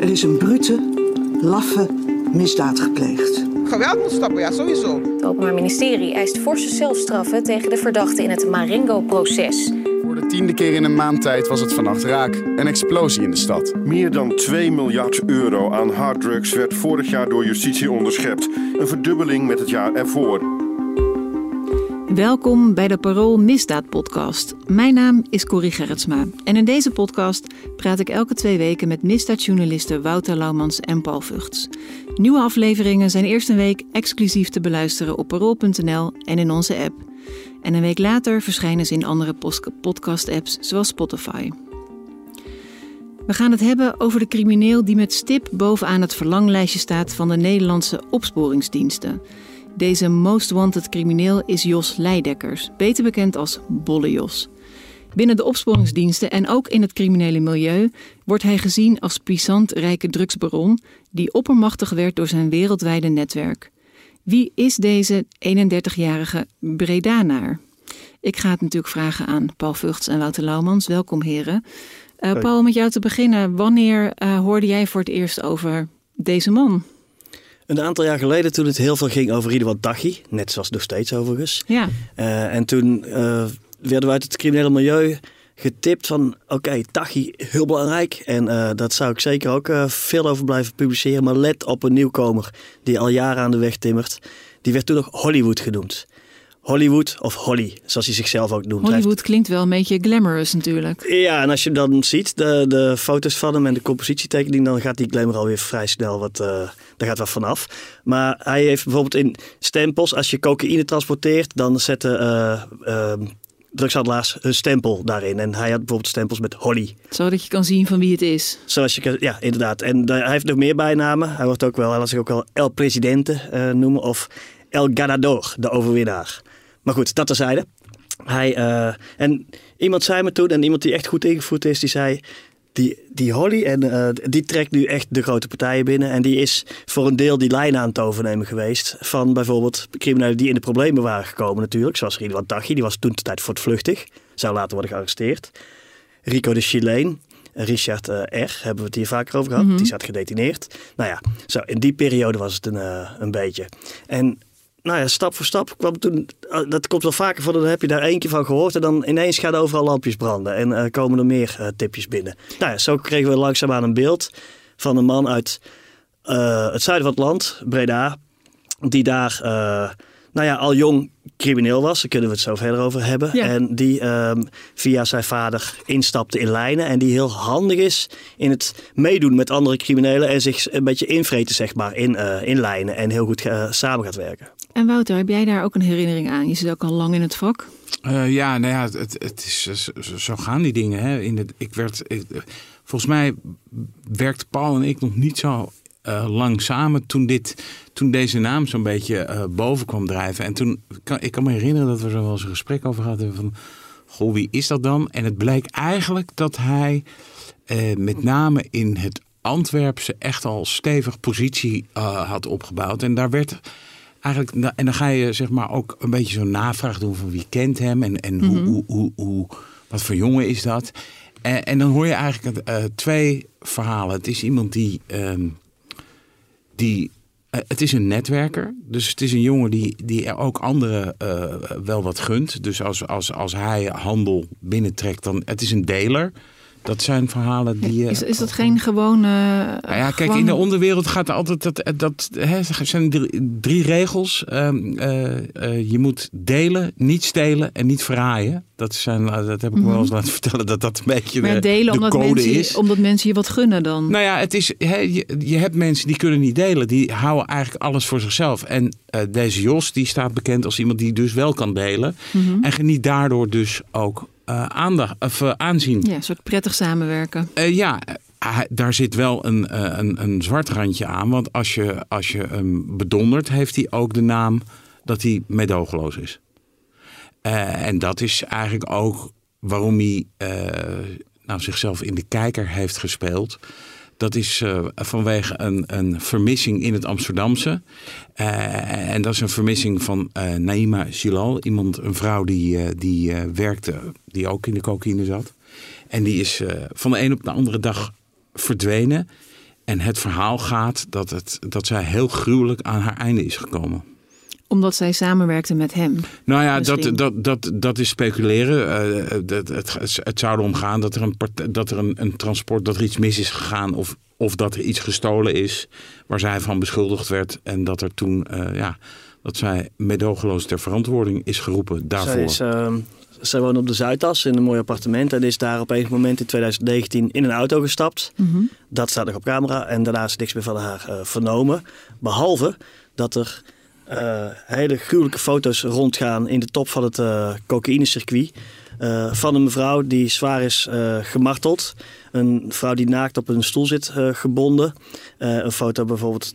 Er is een brute, laffe misdaad gepleegd. Geweld moet stappen, ja, sowieso. Het Openbaar Ministerie eist forse celstraffen tegen de verdachten in het Marengo-proces. Voor de 10e keer in een maand tijd was het vannacht raak. Een explosie in de stad. Meer dan 2 miljard euro aan harddrugs werd vorig jaar door justitie onderschept. Een verdubbeling met het jaar ervoor. Welkom bij de Parool Misdaadpodcast. Mijn naam is Corrie Gerritsma. En in deze podcast praat ik elke 2 weken met misdaadjournalisten Wouter Laumans en Paul Vugts. Nieuwe afleveringen zijn eerst een week exclusief te beluisteren op parool.nl en in onze app. En een week later verschijnen ze in andere podcast-apps zoals Spotify. We gaan het hebben over de crimineel die met stip bovenaan het verlanglijstje staat van de Nederlandse opsporingsdiensten. Deze most wanted crimineel is Jos Leijdekkers, beter bekend als Bolle Jos. Binnen de opsporingsdiensten en ook in het criminele milieu wordt hij gezien als puissant rijke drugsbaron die oppermachtig werd door zijn wereldwijde netwerk. Wie is deze 31-jarige Bredanaar? Ik ga het natuurlijk vragen aan Paul Vugts en Wouter Laumans. Welkom heren. Paul, om met jou te beginnen. Wanneer hoorde jij voor het eerst over deze man? Een aantal jaar geleden, toen het heel veel ging over Ridouan Taghi. Net zoals nog steeds overigens. Ja. En toen werden we uit het criminele milieu getipt van oké, Taghi, heel belangrijk. En dat zou ik zeker ook veel over blijven publiceren. Maar let op een nieuwkomer die al jaren aan de weg timmert. Die werd toen nog Hollywood genoemd. Hollywood of Holly, zoals hij zichzelf ook noemt. Hollywood klinkt wel een beetje glamorous natuurlijk. Ja, en als je dan ziet de foto's van hem en de compositietekening, dan gaat die glamour alweer vrij snel daar gaat wat vanaf. Maar hij heeft bijvoorbeeld in stempels, als je cocaïne transporteert, dan zetten drugshandelaars hun stempel daarin. En hij had bijvoorbeeld stempels met Holly. Zodat je kan zien van wie het is. Ja, inderdaad. En hij heeft nog meer bijnamen. Hij laat zich ook wel El Presidente noemen of El Ganador, de overwinnaar. Maar goed, dat terzijde. En iemand zei me toen, en iemand die echt goed ingevoerd is, die zei, die Holly, die trekt nu echt de grote partijen binnen. En die is voor een deel die lijn aan het overnemen geweest van bijvoorbeeld criminelen die in de problemen waren gekomen natuurlijk. Zoals Ridouan Taghi, die was toen de tijd voortvluchtig. Zou later worden gearresteerd. Rico de Chileen. Richard R. hebben we het hier vaker over gehad. Mm-hmm. Die zat gedetineerd. Nou ja, zo, in die periode was het een beetje. En nou ja, stap voor stap kwam toen. Dat komt wel vaker voor, dan heb je daar eentje van gehoord. En dan ineens gaan overal lampjes branden. En komen er meer tipjes binnen. Nou ja, zo kregen we langzaamaan een beeld van een man uit het zuiden van het land, Breda. Die daar al jong crimineel was. Daar kunnen we het zo verder over hebben. Ja. En die via zijn vader instapte in lijnen. En die heel handig is in het meedoen met andere criminelen. En zich een beetje invreten, zeg maar, in lijnen. En heel goed samen gaat werken. En Wouter, heb jij daar ook een herinnering aan? Je zit ook al lang in het vak. Het is zo gaan die dingen. Hè? Volgens mij werkte Paul en ik nog niet zo lang samen toen deze naam zo'n beetje boven kwam drijven. En toen, ik kan me herinneren dat we er wel eens een gesprek over gehad hebben van, goh, wie is dat dan? En het bleek eigenlijk dat hij met name in het Antwerpse echt al stevig positie had opgebouwd. En daar werd eigenlijk, en dan ga je zeg maar ook een beetje zo'n navraag doen van wie kent hem en mm-hmm. hoe, wat voor jongen is dat? En dan hoor je eigenlijk 2 verhalen. Het is iemand die het is een netwerker, dus het is een jongen die er ook anderen wel wat gunt. Dus als hij handel binnentrekt, dan het is een deler. Dat zijn verhalen die. Is dat geen gewone? Kijk, in de onderwereld gaat er altijd er zijn 3 regels. Je moet delen, niet stelen en niet verraaien. Dat heb ik wel eens laten vertellen dat een beetje maar delen, de code is. Omdat mensen je wat gunnen dan? Nou ja, het is, je hebt mensen die kunnen niet delen. Die houden eigenlijk alles voor zichzelf. En deze Jos, die staat bekend als iemand die dus wel kan delen. Mm-hmm. En geniet daardoor dus ook aanzien. Ja, een soort prettig samenwerken. Daar zit wel een zwart randje aan. Want als je hem bedondert, heeft hij ook de naam dat hij meedogenloos is. En dat is eigenlijk ook waarom hij zichzelf in de kijker heeft gespeeld. Dat is vanwege een vermissing in het Amsterdamse. En dat is een vermissing van Naima Gilal. Een vrouw die werkte, die ook in de cocaïne zat. En die is van de een op de andere dag verdwenen. En het verhaal gaat dat zij heel gruwelijk aan haar einde is gekomen. Omdat zij samenwerkte met hem? Nou ja, dat is speculeren. Het zou erom gaan dat er een transport, dat er iets mis is gegaan of dat er iets gestolen is waar zij van beschuldigd werd. En dat er toen, dat zij meedogenloos ter verantwoording is geroepen daarvoor. Zij woonde op de Zuidas in een mooi appartement en is daar op een moment in 2019 in een auto gestapt. Mm-hmm. Dat staat nog op camera en daarna is niks meer van haar vernomen. Behalve dat er hele gruwelijke foto's rondgaan in de top van het cocaïnecircuit. Van een mevrouw die zwaar is gemarteld. Een vrouw die naakt op een stoel zit gebonden. Een foto bijvoorbeeld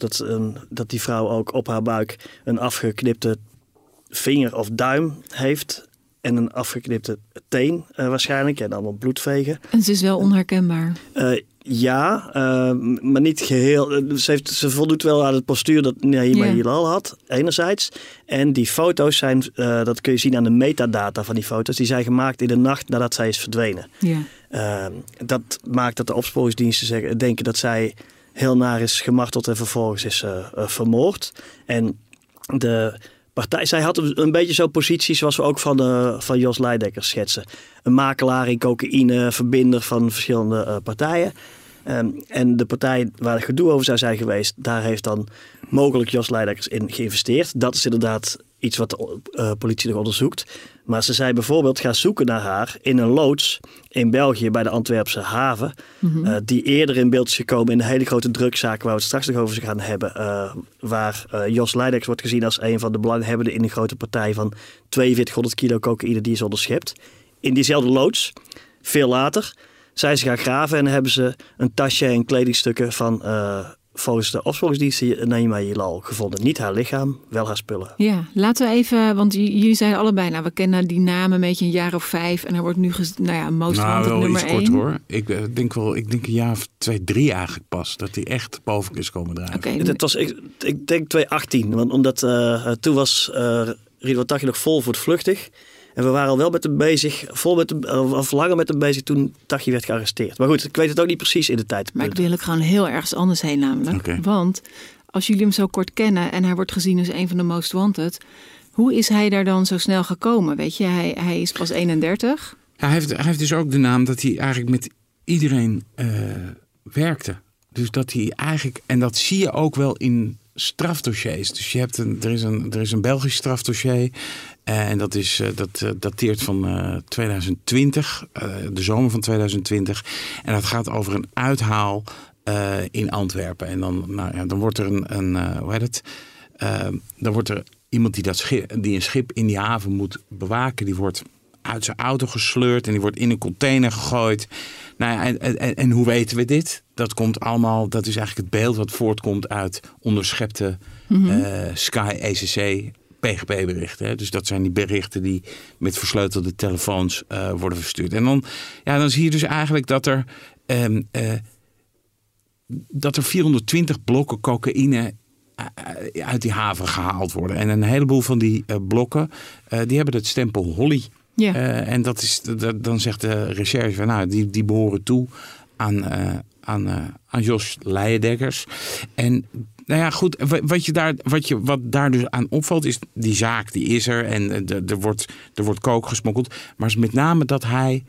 dat die vrouw ook op haar buik een afgeknipte vinger of duim heeft. En een afgeknipte teen waarschijnlijk. En allemaal bloedvegen. En ze is wel onherkenbaar. Maar niet geheel. Ze voldoet wel aan het postuur dat Naima Gilal had, enerzijds. En die foto's zijn, dat kun je zien aan de metadata van die foto's, die zijn gemaakt in de nacht nadat zij is verdwenen. Ja. Dat maakt dat de opsporingsdiensten denken dat zij heel naar is gemarteld en vervolgens is vermoord. En de partij, zij had een beetje zo'n positie zoals we ook van Jos Leijdekkers schetsen. Een makelaar in cocaïne, verbinder van verschillende partijen. En de partij waar het gedoe over zou zijn geweest, daar heeft dan mogelijk Jos Leijdekkers in geïnvesteerd. Dat is inderdaad iets wat de politie nog onderzoekt. Maar ze zei bijvoorbeeld, ga zoeken naar haar in een loods in België bij de Antwerpse haven. Mm-hmm. Die eerder in beeld is gekomen in een hele grote drugzaak waar we het straks nog over gaan hebben. Waar Jos Leijdekkers wordt gezien als een van de belanghebbenden in een grote partij van 4200 kilo cocaïne die is onderschept. In diezelfde loods, veel later, zijn ze gaan graven en hebben ze een tasje en kledingstukken van volgens de opsporingsdiensten Naima Yilal gevonden. Niet haar lichaam, wel haar spullen. Ja, laten we even, want jullie zeiden allebei, we kennen die naam een beetje een jaar of 5 en er wordt nu most wanted nummer 1. Nou, wel iets kort hoor. Ik denk een jaar of 2, 3 eigenlijk pas, dat die echt boven is komen draaien. Okay, het was, ik denk 2018, want omdat toen was Ridouan Taghi nog vol voortvluchtig. En we waren al wel met hem bezig, langer met hem bezig toen Taghi werd gearresteerd. Maar goed, ik weet het ook niet precies in de tijd. Maar ik wil ook gewoon heel ergens anders heen namelijk. Okay. Want als jullie hem zo kort kennen en hij wordt gezien als een van de most wanted. Hoe is hij daar dan zo snel gekomen? Weet je, hij is pas 31. Ja, hij heeft dus ook de naam dat hij eigenlijk met iedereen werkte. Dus dat hij eigenlijk, en dat zie je ook wel in strafdossiers. Dus je hebt er is een Belgisch strafdossier. En dat is dateert van 2020, de zomer van 2020. En dat gaat over een uithaal in Antwerpen. En dan wordt er dan wordt er iemand die een schip in die haven moet bewaken, die wordt uit zijn auto gesleurd en die wordt in een container gegooid. En hoe weten we dit? Dat komt allemaal, dat is eigenlijk het beeld wat voortkomt uit onderschepte Sky ECC PGP-berichten. Hè? Dus dat zijn die berichten die met versleutelde telefoons worden verstuurd. En dan zie je dus eigenlijk dat er 420 blokken cocaïne uit die haven gehaald worden. En een heleboel van die blokken, die hebben het stempel Holly. Ja. En dat is, dan zegt de recherche van, die behoren toe aan Jos Leijdekkers. En nou ja, goed, wat daar dus aan opvalt is, die zaak die is er en er wordt kook gesmokkeld. Maar is met name dat hij,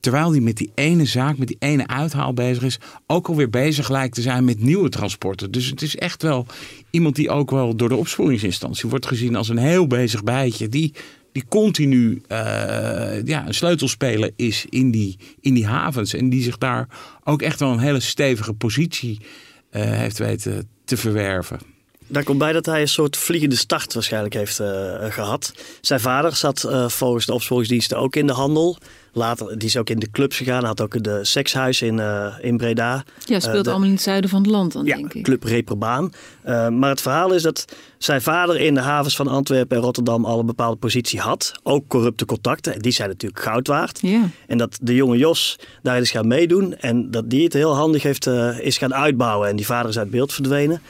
terwijl hij met die ene zaak, met die ene uithaal bezig is, ook alweer bezig lijkt te zijn met nieuwe transporten. Dus het is echt wel iemand die ook wel door de opsporingsinstantie wordt gezien als een heel bezig bijtje die continu een sleutelspeler is in die havens. En die zich daar ook echt wel een hele stevige positie heeft weten te verwerven. Daar komt bij dat hij een soort vliegende start waarschijnlijk heeft gehad. Zijn vader zat volgens de opsporingsdiensten ook in de handel. Later, die is ook in de clubs gegaan. Had ook de sekshuis in Breda. Ja, speelt allemaal in het zuiden van het land dan, denk ik. Club Reperbaan. Maar het verhaal is dat zijn vader in de havens van Antwerpen en Rotterdam al een bepaalde positie had. Ook corrupte contacten. En die zijn natuurlijk goud waard. Yeah. En dat de jonge Jos daar is gaan meedoen. En dat die het heel handig heeft is gaan uitbouwen. En die vader is uit beeld verdwenen.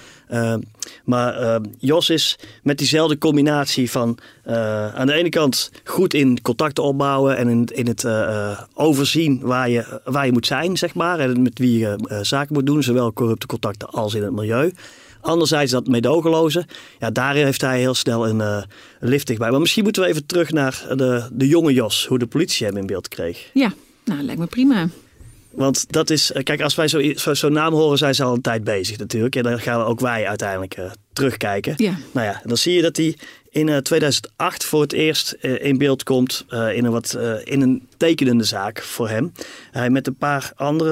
Maar Jos is met diezelfde combinatie van aan de ene kant goed in contacten opbouwen en in het overzien waar je moet zijn, zeg maar. En met wie je zaken moet doen, zowel corrupte contacten als in het milieu. Anderzijds dat meedogenloze, ja, daar heeft hij heel snel een liftig bij. Maar misschien moeten we even terug naar de jonge Jos, hoe de politie hem in beeld kreeg. Ja, nou lijkt me prima. Want dat is, kijk, als wij zo'n naam horen, zijn ze al een tijd bezig natuurlijk. En dan gaan we ook wij uiteindelijk terugkijken. Ja. Nou ja, dan zie je dat hij in 2008 voor het eerst in beeld komt in een tekenende zaak voor hem. Hij met een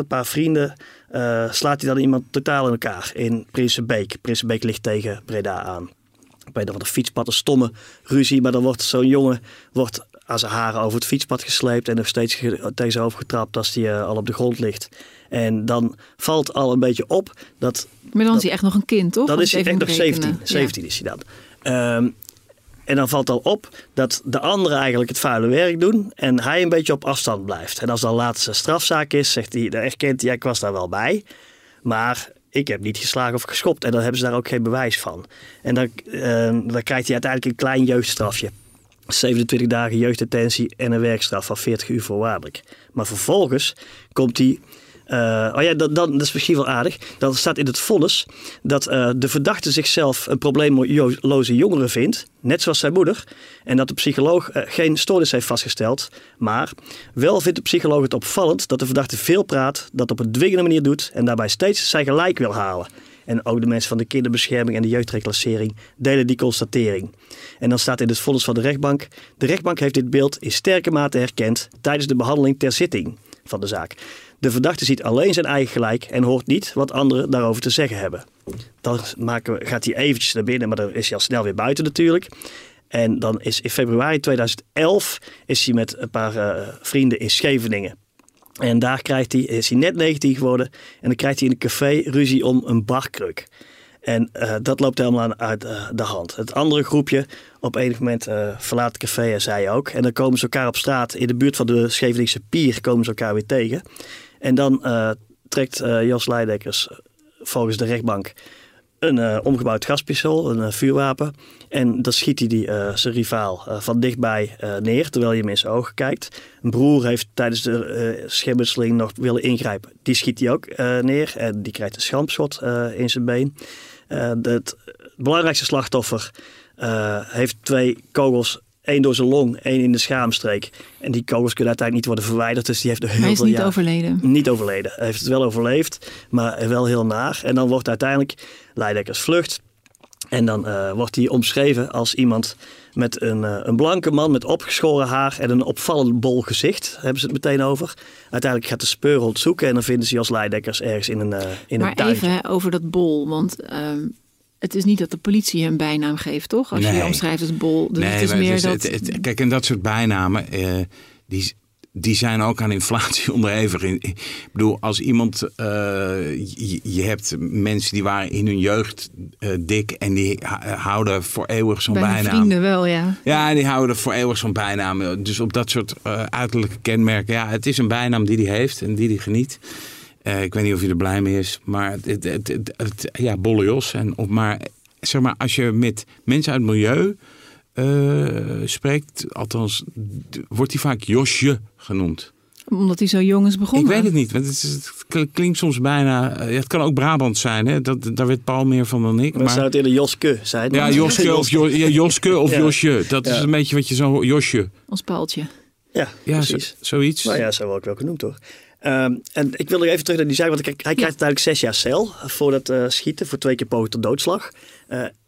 paar vrienden slaat hij dan iemand totaal in elkaar in Prinsenbeek. Prinsenbeek ligt tegen Breda aan. Bij de fietspad een stomme ruzie, maar dan wordt zo'n jongen aan zijn haren over het fietspad gesleept en nog steeds tegen zijn hoofd getrapt als hij al op de grond ligt. En dan valt al een beetje op dat... Maar dan is hij echt nog een kind, toch? Dan is hij echt nog 17 is hij dan. En dan valt al op dat de anderen eigenlijk het vuile werk doen en hij een beetje op afstand blijft. En als dan later zijn strafzaak is, zegt hij, dan erkent hij, ik was daar wel bij, maar ik heb niet geslagen of geschopt. En dan hebben ze daar ook geen bewijs van. En dan krijgt hij uiteindelijk een klein jeugdstrafje. 27 dagen jeugddetentie en een werkstraf van 40 uur voorwaardelijk. Maar vervolgens komt hij... dat is misschien wel aardig. Dan staat in het vonnis dat de verdachte zichzelf een probleemloze jongere vindt. Net zoals zijn moeder. En dat de psycholoog geen stoornis heeft vastgesteld. Maar wel vindt de psycholoog het opvallend dat de verdachte veel praat. Dat op een dwingende manier doet. En daarbij steeds zijn gelijk wil halen. En ook de mensen van de kinderbescherming en de jeugdreclassering delen die constatering. En dan staat in het vonnis van de rechtbank. De rechtbank heeft dit beeld in sterke mate herkend tijdens de behandeling ter zitting van de zaak. De verdachte ziet alleen zijn eigen gelijk en hoort niet wat anderen daarover te zeggen hebben. Dan gaat hij eventjes naar binnen, maar dan is hij al snel weer buiten natuurlijk. En dan is in februari 2011 is hij met een paar vrienden in Scheveningen. En daar is hij net 19 geworden en dan krijgt hij in een café ruzie om een barkruk. En dat loopt helemaal uit de hand. Het andere groepje op enig moment verlaat het café en zij ook. En dan komen ze elkaar op straat in de buurt van de Scheveningse Pier komen ze elkaar weer tegen. En dan trekt Jos Leijdekkers volgens de rechtbank een omgebouwd gaspistool, een vuurwapen. En dan schiet hij zijn rivaal van dichtbij neer, terwijl je hem in zijn ogen kijkt. Een broer heeft tijdens de schermutseling nog willen ingrijpen. Die schiet hij ook neer en die krijgt een schampschot in zijn been. Het belangrijkste slachtoffer heeft 2 kogels. 1 door zijn long, 1 in de schaamstreek. En die kogels kunnen uiteindelijk niet worden verwijderd. Dus die heeft heel veel niet overleden. Niet overleden. Hij heeft het wel overleefd, maar wel heel naar. En dan wordt uiteindelijk Leijdekkers vlucht. En dan wordt hij omschreven als iemand met een blanke man met opgeschoren haar en een opvallend bol gezicht. Daar hebben ze het meteen over. Uiteindelijk gaat de speurhond zoeken en dan vinden ze Jos Leijdekkers ergens in een tuin. Maar even over dat bol, want... Het is niet dat de politie hem bijnaam geeft, toch? Als je omschrijft als bol. Dus nee, het is meer dat... Kijk, en dat soort bijnamen, die zijn ook aan inflatie onderhevig. Ik bedoel, als iemand... Je hebt mensen die waren in hun jeugd dik... en die houden voor eeuwig zo'n bijnaam. Bij vrienden wel, ja. Ja, die houden voor eeuwig zo'n bijnaam. Dus op dat soort uiterlijke kenmerken... Ja, het is een bijnaam die hij heeft en die hij geniet. Ik weet niet of je er blij mee is, maar ja, Bolle Jos. Maar als je met mensen uit het milieu spreekt, althans, wordt hij vaak Josje genoemd. Omdat hij zo jong is begonnen? Ik weet het niet, want het klinkt soms bijna... Het kan ook Brabant zijn, hè? Daar weet Paul meer van dan ik. Maar zou het eerder Joske zijn? Ja, Joske of Josje. Dat is een beetje wat je zo hoort, Josje. Ons Paaltje. Ja, precies. Zoiets. Nou ja, zo wordt ook wel genoemd, toch? En ik wil nog even terug naar die zaak, want hij krijgt uiteindelijk 6 jaar cel voor dat schieten, voor 2 keer poging tot doodslag.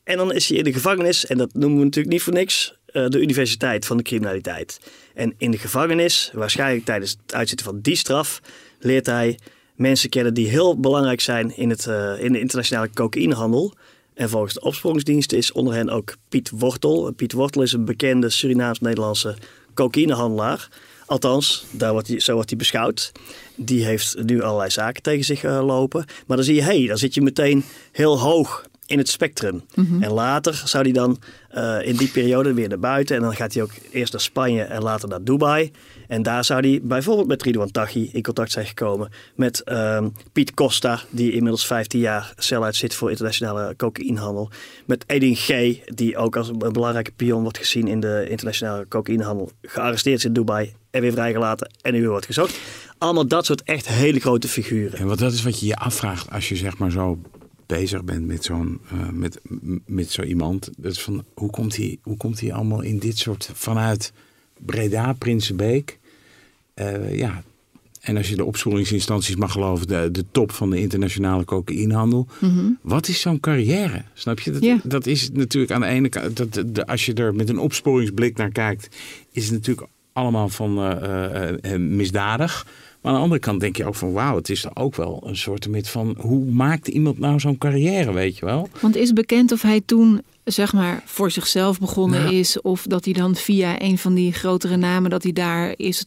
En dan is hij in de gevangenis, en dat noemen we natuurlijk niet voor niks, de Universiteit van de Criminaliteit. En in de gevangenis, waarschijnlijk tijdens het uitzitten van die straf, leert hij mensen kennen die heel belangrijk zijn in de internationale cocaïnehandel. En volgens de opsporingsdiensten is onder hen ook Piet Wortel. Piet Wortel is een bekende Surinaams-Nederlandse cocaïnehandelaar. Althans, zo wordt hij beschouwd. Die heeft nu allerlei zaken tegen zich lopen. Maar dan zie je, dan zit je meteen heel hoog in het spectrum. Mm-hmm. En later zou hij dan in die periode weer naar buiten. En dan gaat hij ook eerst naar Spanje en later naar Dubai. En daar zou hij bijvoorbeeld met Ridouan Taghi in contact zijn gekomen. Met Piet Costa, die inmiddels 15 jaar cel uit zit voor internationale cocaïnehandel. Met Edin G., die ook als een belangrijke pion wordt gezien in de internationale cocaïnehandel. Gearresteerd is in Dubai en weer vrijgelaten en nu weer wordt gezocht. Allemaal dat soort echt hele grote figuren. En dat is wat je je afvraagt als je zeg maar zo bezig bent met zo iemand. Dus van, hoe komt hij allemaal in dit soort vanuit Breda, Prinsenbeek? Ja. En als je de opsporingsinstanties mag geloven, de top van de internationale cocaïnehandel. Mm-hmm. Wat is zo'n carrière? Snap je? Dat is natuurlijk aan de ene kant, als je er met een opsporingsblik naar kijkt, is het natuurlijk allemaal van misdadig. Maar aan de andere kant denk je ook van wauw, het is er ook wel een soort van hoe maakt iemand nou zo'n carrière, weet je wel? Want is bekend of hij toen zeg maar voor zichzelf begonnen is of dat hij dan via een van die grotere namen dat hij daar is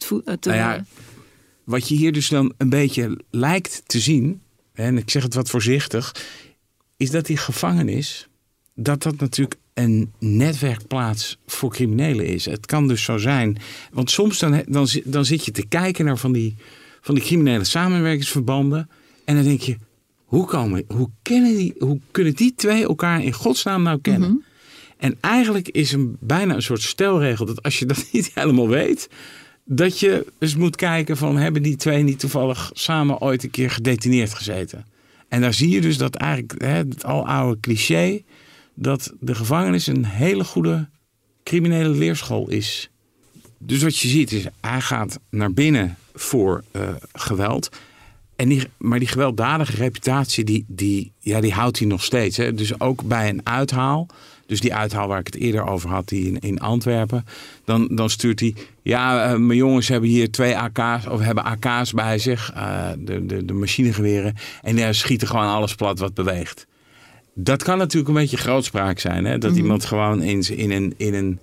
wat je hier dus dan een beetje lijkt te zien, en ik zeg het wat voorzichtig, is dat die gevangenis dat natuurlijk een netwerkplaats voor criminelen is. Het kan dus zo zijn. Want soms dan zit je te kijken naar van die criminele samenwerkingsverbanden. En dan denk je, hoe kunnen die twee elkaar in godsnaam nou kennen? Mm-hmm. En eigenlijk is bijna een soort stelregel dat als je dat niet helemaal weet, dat je dus moet kijken van hebben die twee niet toevallig samen ooit een keer gedetineerd gezeten? En daar zie je dus dat eigenlijk het aloude cliché dat de gevangenis een hele goede criminele leerschool is. Dus wat je ziet is, hij gaat naar binnen voor geweld. Maar die gewelddadige reputatie, die houdt hij nog steeds. Hè. Dus ook bij een uithaal, dus die uithaal waar ik het eerder over had, die in Antwerpen. Dan stuurt hij, mijn jongens hebben hier AK's bij zich, de machinegeweren. En daar schieten gewoon alles plat wat beweegt. Dat kan natuurlijk een beetje grootspraak zijn. Hè? Dat iemand gewoon in een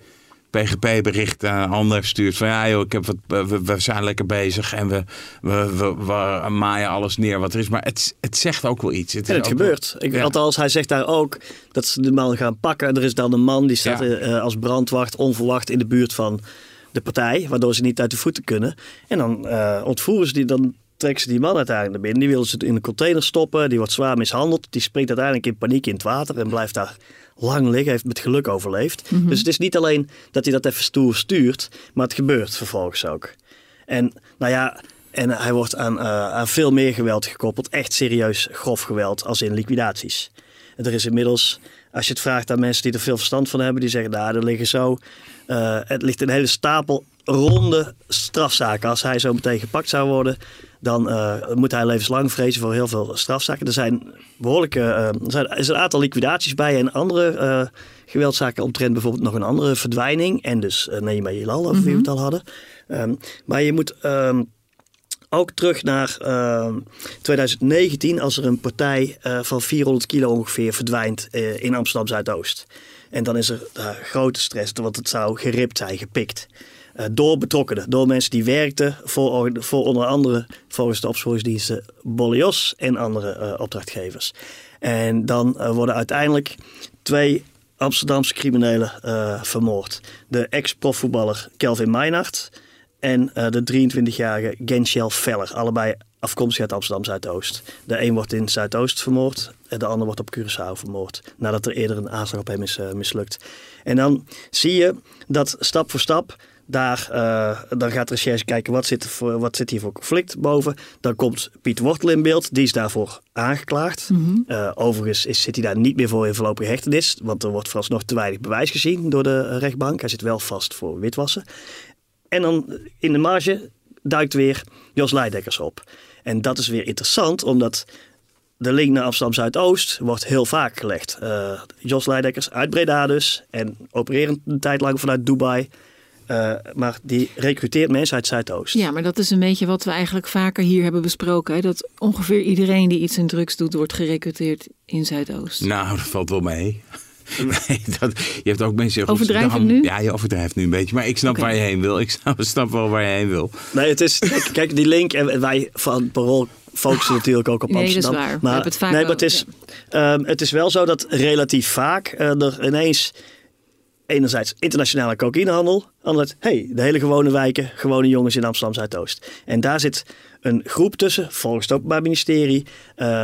PGP-bericht aan een ander stuurt. Van ja joh, we zijn lekker bezig. En we maaien alles neer wat er is. Maar het zegt ook wel iets. Het gebeurt. Althans, hij zegt daar ook dat ze de man gaan pakken. En er is dan een man die staat als brandwacht onverwacht in de buurt van de partij. Waardoor ze niet uit de voeten kunnen. En dan ontvoeren ze die dan. Trekken ze die man uiteindelijk naar binnen. Die willen ze in een container stoppen. Die wordt zwaar mishandeld. Die springt uiteindelijk in paniek in het water en blijft daar lang liggen. Heeft met geluk overleefd. Mm-hmm. Dus het is niet alleen dat hij dat even stoer stuurt, maar het gebeurt vervolgens ook. En hij wordt aan veel meer geweld gekoppeld. Echt serieus grof geweld als in liquidaties. En er is inmiddels, als je het vraagt aan mensen die er veel verstand van hebben, die zeggen, er liggen zo. Het ligt een hele stapel ronde strafzaken. Als hij zo meteen gepakt zou worden, dan moet hij levenslang vrezen voor heel veel strafzaken. Er zijn is een aantal liquidaties bij en andere geweldszaken omtrent bijvoorbeeld nog een andere verdwijning. En dus Naima Yilal, over wie we het al hadden. Maar je moet ook terug naar 2019, als er een partij van 400 kilo ongeveer verdwijnt in Amsterdam-Zuidoost. En dan is er grote stress, want het zou geript zijn, gepikt. Door betrokkenen, door mensen die werkten voor onder andere volgens de opsporingsdiensten Bolle Jos en andere opdrachtgevers. En dan worden uiteindelijk 2 Amsterdamse criminelen vermoord. De ex-profvoetballer Kelvin Meinhardt en de 23-jarige Gensjel Veller. Allebei afkomstig uit Amsterdam-Zuidoost. De een wordt in Zuidoost vermoord en de ander wordt op Curaçao vermoord. Nadat er eerder een aanslag op hem is mislukt. En dan zie je dat stap voor stap. Dan gaat de recherche kijken wat zit hier voor conflict boven. Dan komt Piet Wortel in beeld. Die is daarvoor aangeklaagd. Mm-hmm. Overigens zit hij daar niet meer voor in voorlopige hechtenis. Want er wordt vooralsnog te weinig bewijs gezien door de rechtbank. Hij zit wel vast voor witwassen. En dan in de marge duikt weer Jos Leijdekkers op. En dat is weer interessant, omdat de link naar Amsterdam-Zuidoost wordt heel vaak gelegd. Jos Leijdekkers uit Breda dus. En opererend een tijd lang vanuit Dubai. Maar die recruteert mensen uit Zuidoost. Ja, maar dat is een beetje wat we eigenlijk vaker hier hebben besproken. Hè? Dat ongeveer iedereen die iets in drugs doet, wordt gerecruiteerd in Zuidoost. Nou, dat valt wel mee. Nee, je hebt ook mensen. Overdrijf ik nu? Ja, je overdrijft nu een beetje. Maar ik snap waar je heen wil. Ik snap wel waar je heen wil. Nee, het is. Kijk, die link. En wij van Parool focussen natuurlijk ook op Amsterdam. Nee, dat is waar. Maar het, het is wel zo dat relatief vaak er ineens... enerzijds internationale cocaïnehandel. Anderzijds, de hele gewone wijken, gewone jongens in Amsterdam-Zuidoost. En daar zit een groep tussen, volgens het Openbaar Ministerie...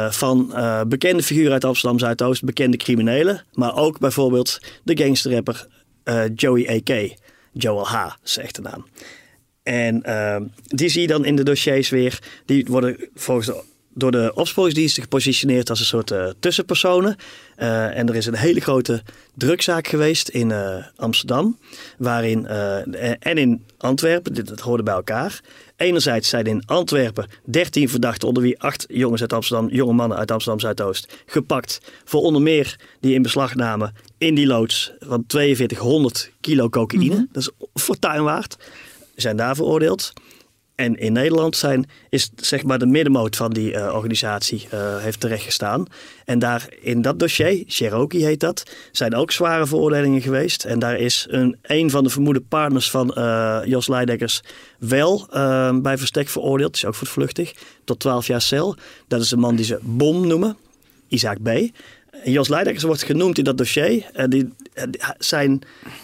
van bekende figuren uit Amsterdam-Zuidoost, bekende criminelen... maar ook bijvoorbeeld de gangsterrapper Joey AK. Joël H. is zijn echte naam. En die zie je dan in de dossiers weer. Die worden volgens de... door de opsporingsdiensten gepositioneerd als een soort tussenpersonen. En er is een hele grote drugzaak geweest in Amsterdam. Waarin, en in Antwerpen, dat hoorde bij elkaar. Enerzijds zijn in Antwerpen 13 verdachten, onder wie 8 jongens uit Amsterdam, jonge mannen uit Amsterdam-Zuidoost, gepakt. Voor onder meer die in beslag namen in die loods van 4200 kilo cocaïne. Mm-hmm. Dat is fortuin waard. Zijn daar veroordeeld. En in Nederland is zeg maar de middenmoot van die organisatie heeft terechtgestaan. En daar in dat dossier, Cherokee heet dat, zijn ook zware veroordelingen geweest. En daar is een van de vermoede partners van Jos Leijdekkers wel bij verstek veroordeeld. Is ook voortvluchtig. Tot 12 jaar cel. Dat is een man die ze Bom noemen. Isaac B. En Jos Leijdekkers wordt genoemd in dat dossier.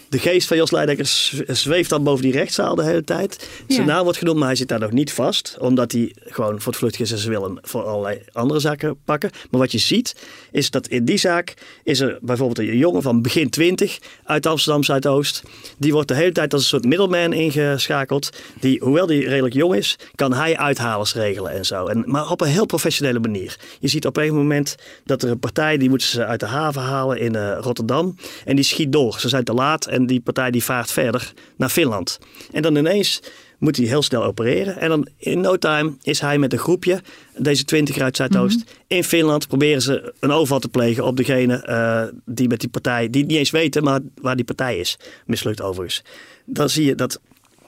De geest van Jos Leijdekkers zweeft dan boven die rechtszaal de hele tijd. Zijn naam wordt genoemd, maar hij zit daar nog niet vast. Omdat hij gewoon voortvluchtig is en ze willen hem voor allerlei andere zaken pakken. Maar wat je ziet, is dat in die zaak is er bijvoorbeeld een jongen van begin 20 uit Amsterdam-Zuidoost. Die wordt de hele tijd als een soort middleman ingeschakeld. Die, hoewel die redelijk jong is, kan hij uithalers regelen en zo. Maar op een heel professionele manier. Je ziet op een moment dat er een partij, die moeten ze uit de haven halen in Rotterdam. En die schiet door. Ze zijn te laat. En die partij die vaart verder naar Finland. En dan ineens moet hij heel snel opereren. En dan in no time is hij met een groepje, deze 20 uit Zuidoost, in Finland proberen ze een overval te plegen op degene die met die partij, die het niet eens weten, maar waar die partij is. Mislukt overigens. Dan zie je dat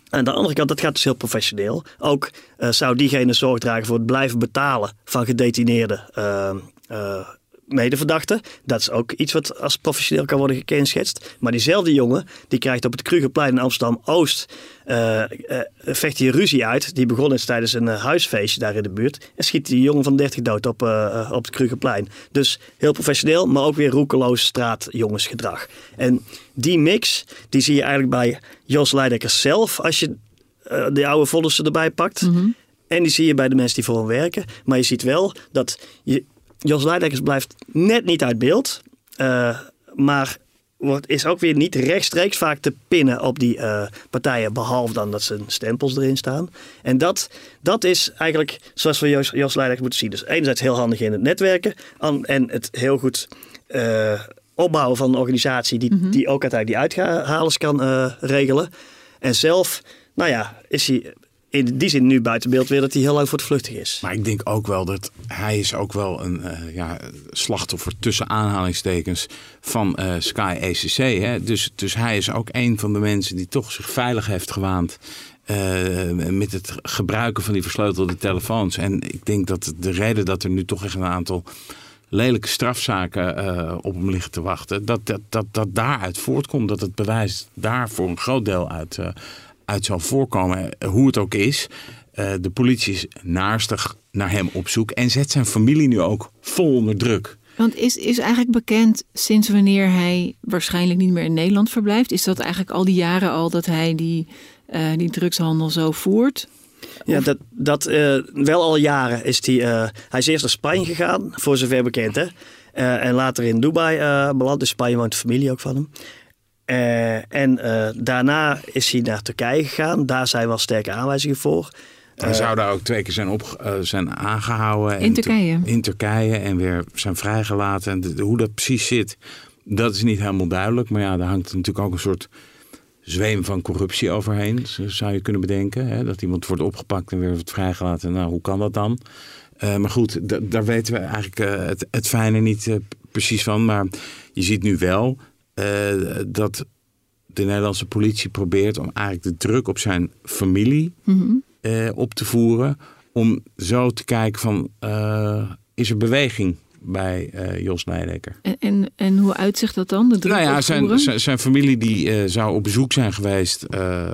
aan de andere kant, dat gaat dus heel professioneel. Ook zou diegene zorg dragen voor het blijven betalen van gedetineerden medeverdachte. Dat is ook iets wat als professioneel kan worden gekenschetst. Maar diezelfde jongen, die krijgt op het Krugenplein in Amsterdam-Oost vecht hij ruzie uit. Die begon eens tijdens een huisfeestje daar in de buurt. En schiet die jongen van 30 dood op het Krugenplein. Dus heel professioneel, maar ook weer roekeloos straatjongensgedrag. En die mix, die zie je eigenlijk bij Jos Leijdekkers zelf, als je de oude vonnissen erbij pakt. Mm-hmm. En die zie je bij de mensen die voor hem werken. Maar je ziet wel dat Jos Leijdekkers blijft net niet uit beeld, maar is ook weer niet rechtstreeks vaak te pinnen op die partijen, behalve dan dat zijn stempels erin staan. En dat is eigenlijk zoals we Jos Leijdekkers moeten zien. Dus enerzijds heel handig in het netwerken en het heel goed opbouwen van een organisatie die ook uiteindelijk die uithalers kan regelen. En zelf, is hij in die zin nu buiten beeld weer dat hij heel lang voortvluchtig is. Maar ik denk ook wel dat hij is ook wel een slachtoffer tussen aanhalingstekens van Sky ECC. Hè? Dus hij is ook een van de mensen die toch zich veilig heeft gewaand met het gebruiken van die versleutelde telefoons. En ik denk dat de reden dat er nu toch echt een aantal lelijke strafzaken op hem liggen te wachten, dat daaruit voortkomt. Dat het bewijs daar voor een groot deel uit zal voorkomen, hoe het ook is. De politie is naarstig naar hem op zoek en zet zijn familie nu ook vol onder druk. Want is eigenlijk bekend sinds wanneer hij waarschijnlijk niet meer in Nederland verblijft? Is dat eigenlijk al die jaren al dat hij die drugshandel zo voert? Ja, dat wel al jaren is hij. Hij is eerst naar Spanje gegaan, voor zover bekend, hè? En later in Dubai beland. In Spanje woont de familie ook van hem. Daarna is hij naar Turkije gegaan. Daar zijn wel sterke aanwijzingen voor. Hij zou daar ook 2 keer zijn aangehouden. In Turkije en weer zijn vrijgelaten. En hoe dat precies zit, dat is niet helemaal duidelijk. Maar ja, daar hangt natuurlijk ook een soort zweem van corruptie overheen. Zo zou je kunnen bedenken. Hè? Dat iemand wordt opgepakt en weer wordt vrijgelaten. Nou, hoe kan dat dan? Maar goed, daar weten we eigenlijk het fijne niet precies van. Maar je ziet nu wel dat de Nederlandse politie probeert om eigenlijk de druk op zijn familie op te voeren. Om zo te kijken van, is er beweging bij Jos Leijdekker? En hoe uitzicht dat dan, de druk opvoeren? Zijn familie die zou op bezoek zijn geweest,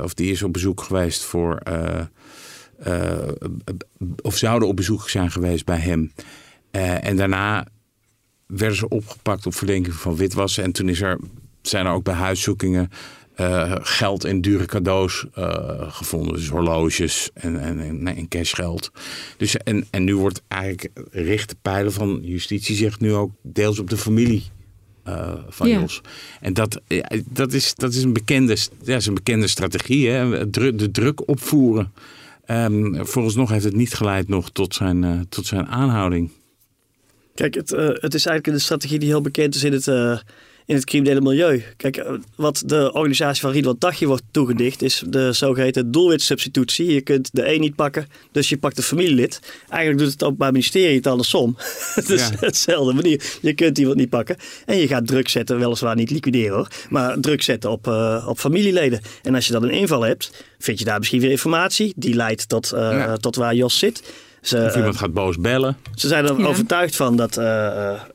of die is op bezoek geweest voor of zouden op bezoek zijn geweest bij hem. En daarna werden ze opgepakt op verdenking van witwassen. En toen zijn er ook bij huiszoekingen geld en dure cadeaus gevonden. Dus horloges en cashgeld. Dus, en nu wordt eigenlijk richt de pijlen van justitie zich nu ook deels op de familie van Jos. En dat is een bekende strategie. Hè? De druk opvoeren. Vooralsnog heeft het niet geleid nog tot zijn aanhouding. Kijk, het is eigenlijk een strategie die heel bekend is in het criminele milieu. Kijk, wat de organisatie van Ridouan Taghi wordt toegedicht is de zogeheten doelwitsubstitutie. Je kunt de een niet pakken, dus je pakt een familielid. Eigenlijk doet het Openbaar Ministerie het andersom. Dus hetzelfde manier. Je kunt iemand niet pakken en je gaat druk zetten, weliswaar niet liquideren hoor, maar druk zetten op familieleden. En als je dan een inval hebt, vind je daar misschien weer informatie die leidt tot waar Jos zit. Of iemand gaat boos bellen. Ze zijn er overtuigd van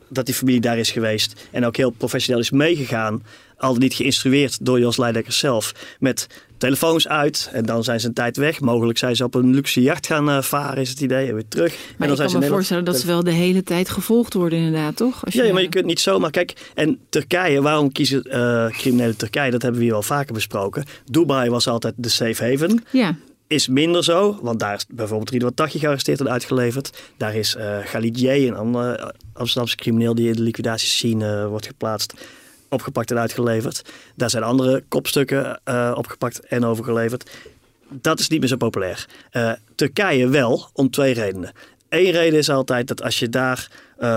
dat die familie daar is geweest. En ook heel professioneel is meegegaan. Al niet geïnstrueerd door Jos Leijdekkers zelf. Met telefoons uit. En dan zijn ze een tijd weg. Mogelijk zijn ze op een luxe jacht gaan varen, is het idee. En weer terug. Maar en dan zijn ze kan me voorstellen dat ze wel de hele tijd gevolgd worden inderdaad, toch? Als maar je kunt niet zomaar... Kijk, en Turkije, waarom kiezen criminelen Turkije? Dat hebben we hier al vaker besproken. Dubai was altijd de safe haven. Ja. Is minder zo, want daar is bijvoorbeeld Ridouan Taghi gearresteerd en uitgeleverd. Daar is Khalid J., een andere Amsterdamse crimineel die in de liquidatiescene wordt geplaatst, opgepakt en uitgeleverd. Daar zijn andere kopstukken opgepakt en overgeleverd. Dat is niet meer zo populair. Turkije wel, om twee redenen. Eén reden is altijd dat als je daar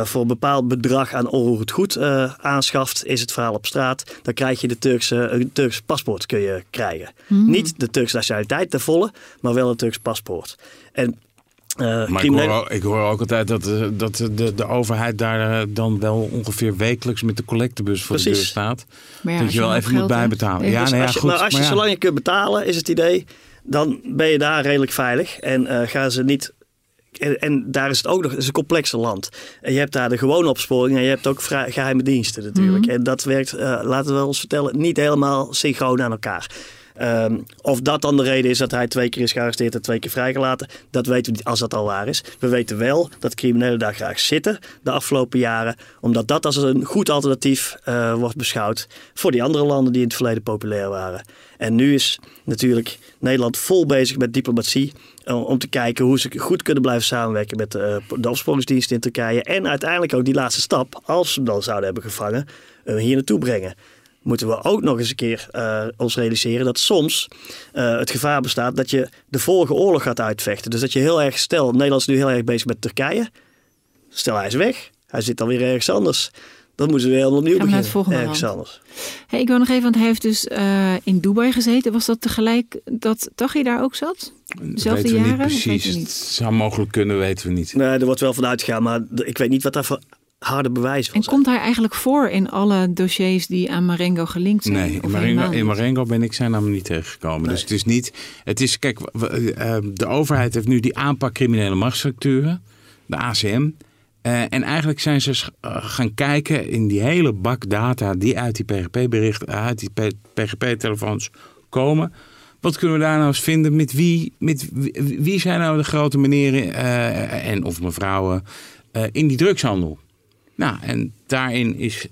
voor een bepaald bedrag aan onroerend goed aanschaft, is het verhaal op straat, dan krijg je een Turks paspoort kun je krijgen. Mm. Niet de Turkse nationaliteit, de volle, maar wel een Turks paspoort. En ik hoor ook altijd dat de overheid daar dan wel ongeveer wekelijks met de collectebus voor de deur staat. Ja, dat je wel even moet bijbetalen. Ja, dus als je zolang je kunt betalen, is het idee, dan ben je daar redelijk veilig en gaan ze niet... En daar is het ook nog het is een complexer land. En je hebt daar de gewone opsporing en je hebt ook geheime diensten natuurlijk. Mm-hmm. En dat werkt, laten we ons vertellen, niet helemaal synchroon aan elkaar. Of dat dan de reden is dat hij 2 keer is gearresteerd en 2 keer vrijgelaten, dat weten we niet als dat al waar is. We weten wel dat criminelen daar graag zitten de afgelopen jaren, omdat dat als een goed alternatief wordt beschouwd voor die andere landen die in het verleden populair waren. En nu is natuurlijk Nederland vol bezig met diplomatie om te kijken hoe ze goed kunnen blijven samenwerken met de opsporingsdiensten in Turkije en uiteindelijk ook die laatste stap, als ze hem dan zouden hebben gevangen, hier naartoe brengen. Moeten we ook nog eens een keer ons realiseren dat soms het gevaar bestaat dat je de vorige oorlog gaat uitvechten. Dus dat je heel erg, stel, Nederland is nu heel erg bezig met Turkije. Stel, hij is weg. Hij zit dan weer ergens anders. Dan moeten we helemaal opnieuw beginnen. Ergens anders. Hey, ik wil nog even, want hij heeft dus in Dubai gezeten. Was dat tegelijk dat Taghi daar ook zat? Dezelfde jaren? Niet precies. Het zou mogelijk kunnen, weten we niet. Nee, er wordt wel van uitgegaan, maar ik weet niet wat daarvoor... harde bewijs van. En komt hij eigenlijk voor in alle dossiers die aan Marengo gelinkt zijn? Nee, in Marengo ben ik zijn naam niet tegengekomen. Nee. Dus het is niet... Het is, kijk, de overheid heeft nu die aanpak criminele machtsstructuren, de ACM. En eigenlijk zijn ze gaan kijken in die hele bak data die uit die PGP-berichten, uit die PGP-telefoons komen. Wat kunnen we daar nou eens vinden? Met wie zijn nou de grote meneren en of mevrouwen in die drugshandel? Nou, en daarin is,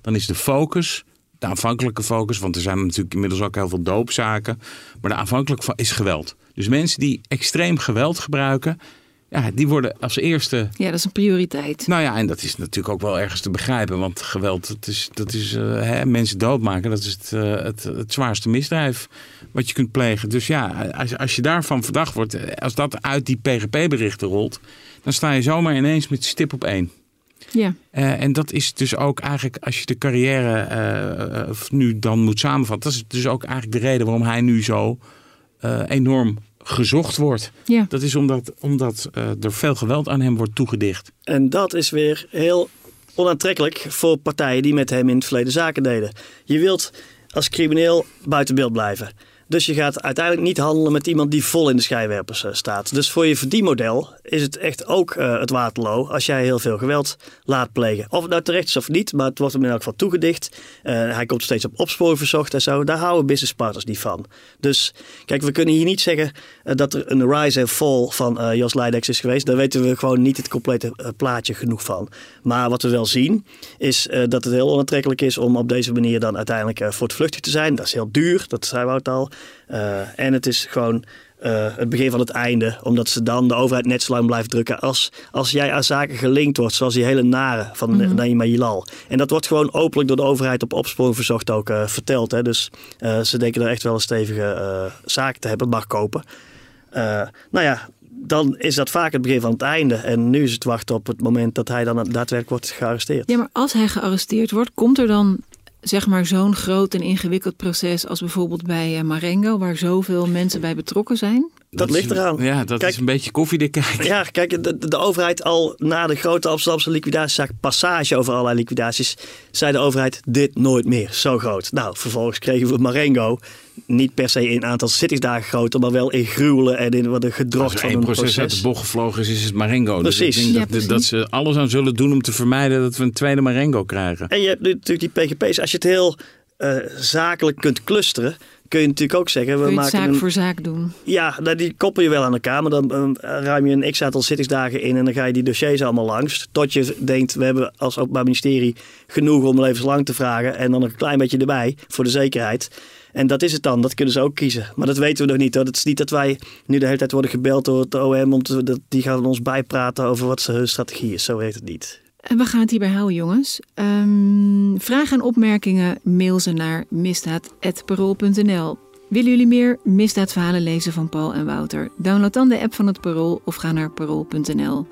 dan is de focus, de aanvankelijke focus, want er zijn natuurlijk inmiddels ook heel veel doopzaken, maar de aanvankelijke is geweld. Dus mensen die extreem geweld gebruiken, ja, die worden als eerste... Ja, dat is een prioriteit. Nou ja, en dat is natuurlijk ook wel ergens te begrijpen, want geweld, dat is mensen doodmaken, dat is het zwaarste misdrijf wat je kunt plegen. Dus ja, als je daarvan verdacht wordt, als dat uit die PGP-berichten rolt, dan sta je zomaar ineens met stip op 1. Ja. En dat is dus ook eigenlijk, als je de carrière nu dan moet samenvatten, dat is dus ook eigenlijk de reden waarom hij nu zo enorm gezocht wordt. Ja. Dat is omdat er veel geweld aan hem wordt toegedicht. En dat is weer heel onaantrekkelijk voor partijen die met hem in het verleden zaken deden. Je wilt als crimineel buiten beeld blijven. Dus je gaat uiteindelijk niet handelen met iemand die vol in de schijnwerpers staat. Dus voor je verdienmodel is het echt ook het Waterloo als jij heel veel geweld laat plegen. Of het nou terecht is of niet, maar het wordt hem in elk geval toegedicht. Hij komt steeds op opsporingsverzocht en zo. Daar houden business partners niet van. Dus kijk, we kunnen hier niet zeggen dat er een rise en fall van Jos Leijdekkers is geweest. Daar weten we gewoon niet het complete plaatje genoeg van. Maar wat we wel zien is dat het heel onaantrekkelijk is om op deze manier dan uiteindelijk voortvluchtig te zijn. Dat is heel duur, dat zei Wouter al. En het is gewoon het begin van het einde, omdat ze dan de overheid net zo lang blijft drukken als jij aan zaken gelinkt wordt, zoals die hele nare van Naima Yilal. En dat wordt gewoon openlijk door de overheid op opsporing verzocht ook verteld. Hè? Dus ze denken er echt wel een stevige zaak te hebben, mag kopen. Nou ja, dan is dat vaak het begin van het einde. En nu is het wachten op het moment dat hij dan daadwerkelijk wordt gearresteerd. Ja, maar als hij gearresteerd wordt, komt er dan zeg maar zo'n groot en ingewikkeld proces als bijvoorbeeld bij Marengo, waar zoveel mensen bij betrokken zijn? Dat ligt eraan. Ja, dat kijk, is een beetje koffiedik kijken. Ja, kijk, de overheid al na de grote Amsterdamse liquidatiezaak, passage over allerlei liquidaties, zei de overheid dit nooit meer, zo groot. Nou, vervolgens kregen we Marengo, niet per se in aantal zittingsdagen groter, maar wel in gruwelen en in wat een gedrocht van een proces. Als er 1% uit de bocht gevlogen is, is het Marengo. Precies. Dus ik denk dat ze alles aan zullen doen om te vermijden dat we een tweede Marengo krijgen. En je hebt natuurlijk die PGP's. Als je het heel zakelijk kunt clusteren, kun je natuurlijk ook zeggen, we maken zaak voor zaak doen. Ja, die koppel je wel aan elkaar, maar dan ruim je een x-aantal zittingsdagen in en dan ga je die dossiers allemaal langs. Tot je denkt, we hebben als Openbaar Ministerie genoeg om levenslang te vragen en dan een klein beetje erbij voor de zekerheid. En dat is het dan, dat kunnen ze ook kiezen. Maar dat weten we nog niet. Hoor. Het is niet dat wij nu de hele tijd worden gebeld door het OM, die gaan ons bijpraten over wat hun strategie is. Zo heet het niet. En we gaan het hierbij houden, jongens. Vragen en opmerkingen, mail ze naar misdaad@parool.nl. Willen jullie meer misdaadverhalen lezen van Paul en Wouter? Download dan de app van het Parool of ga naar parool.nl.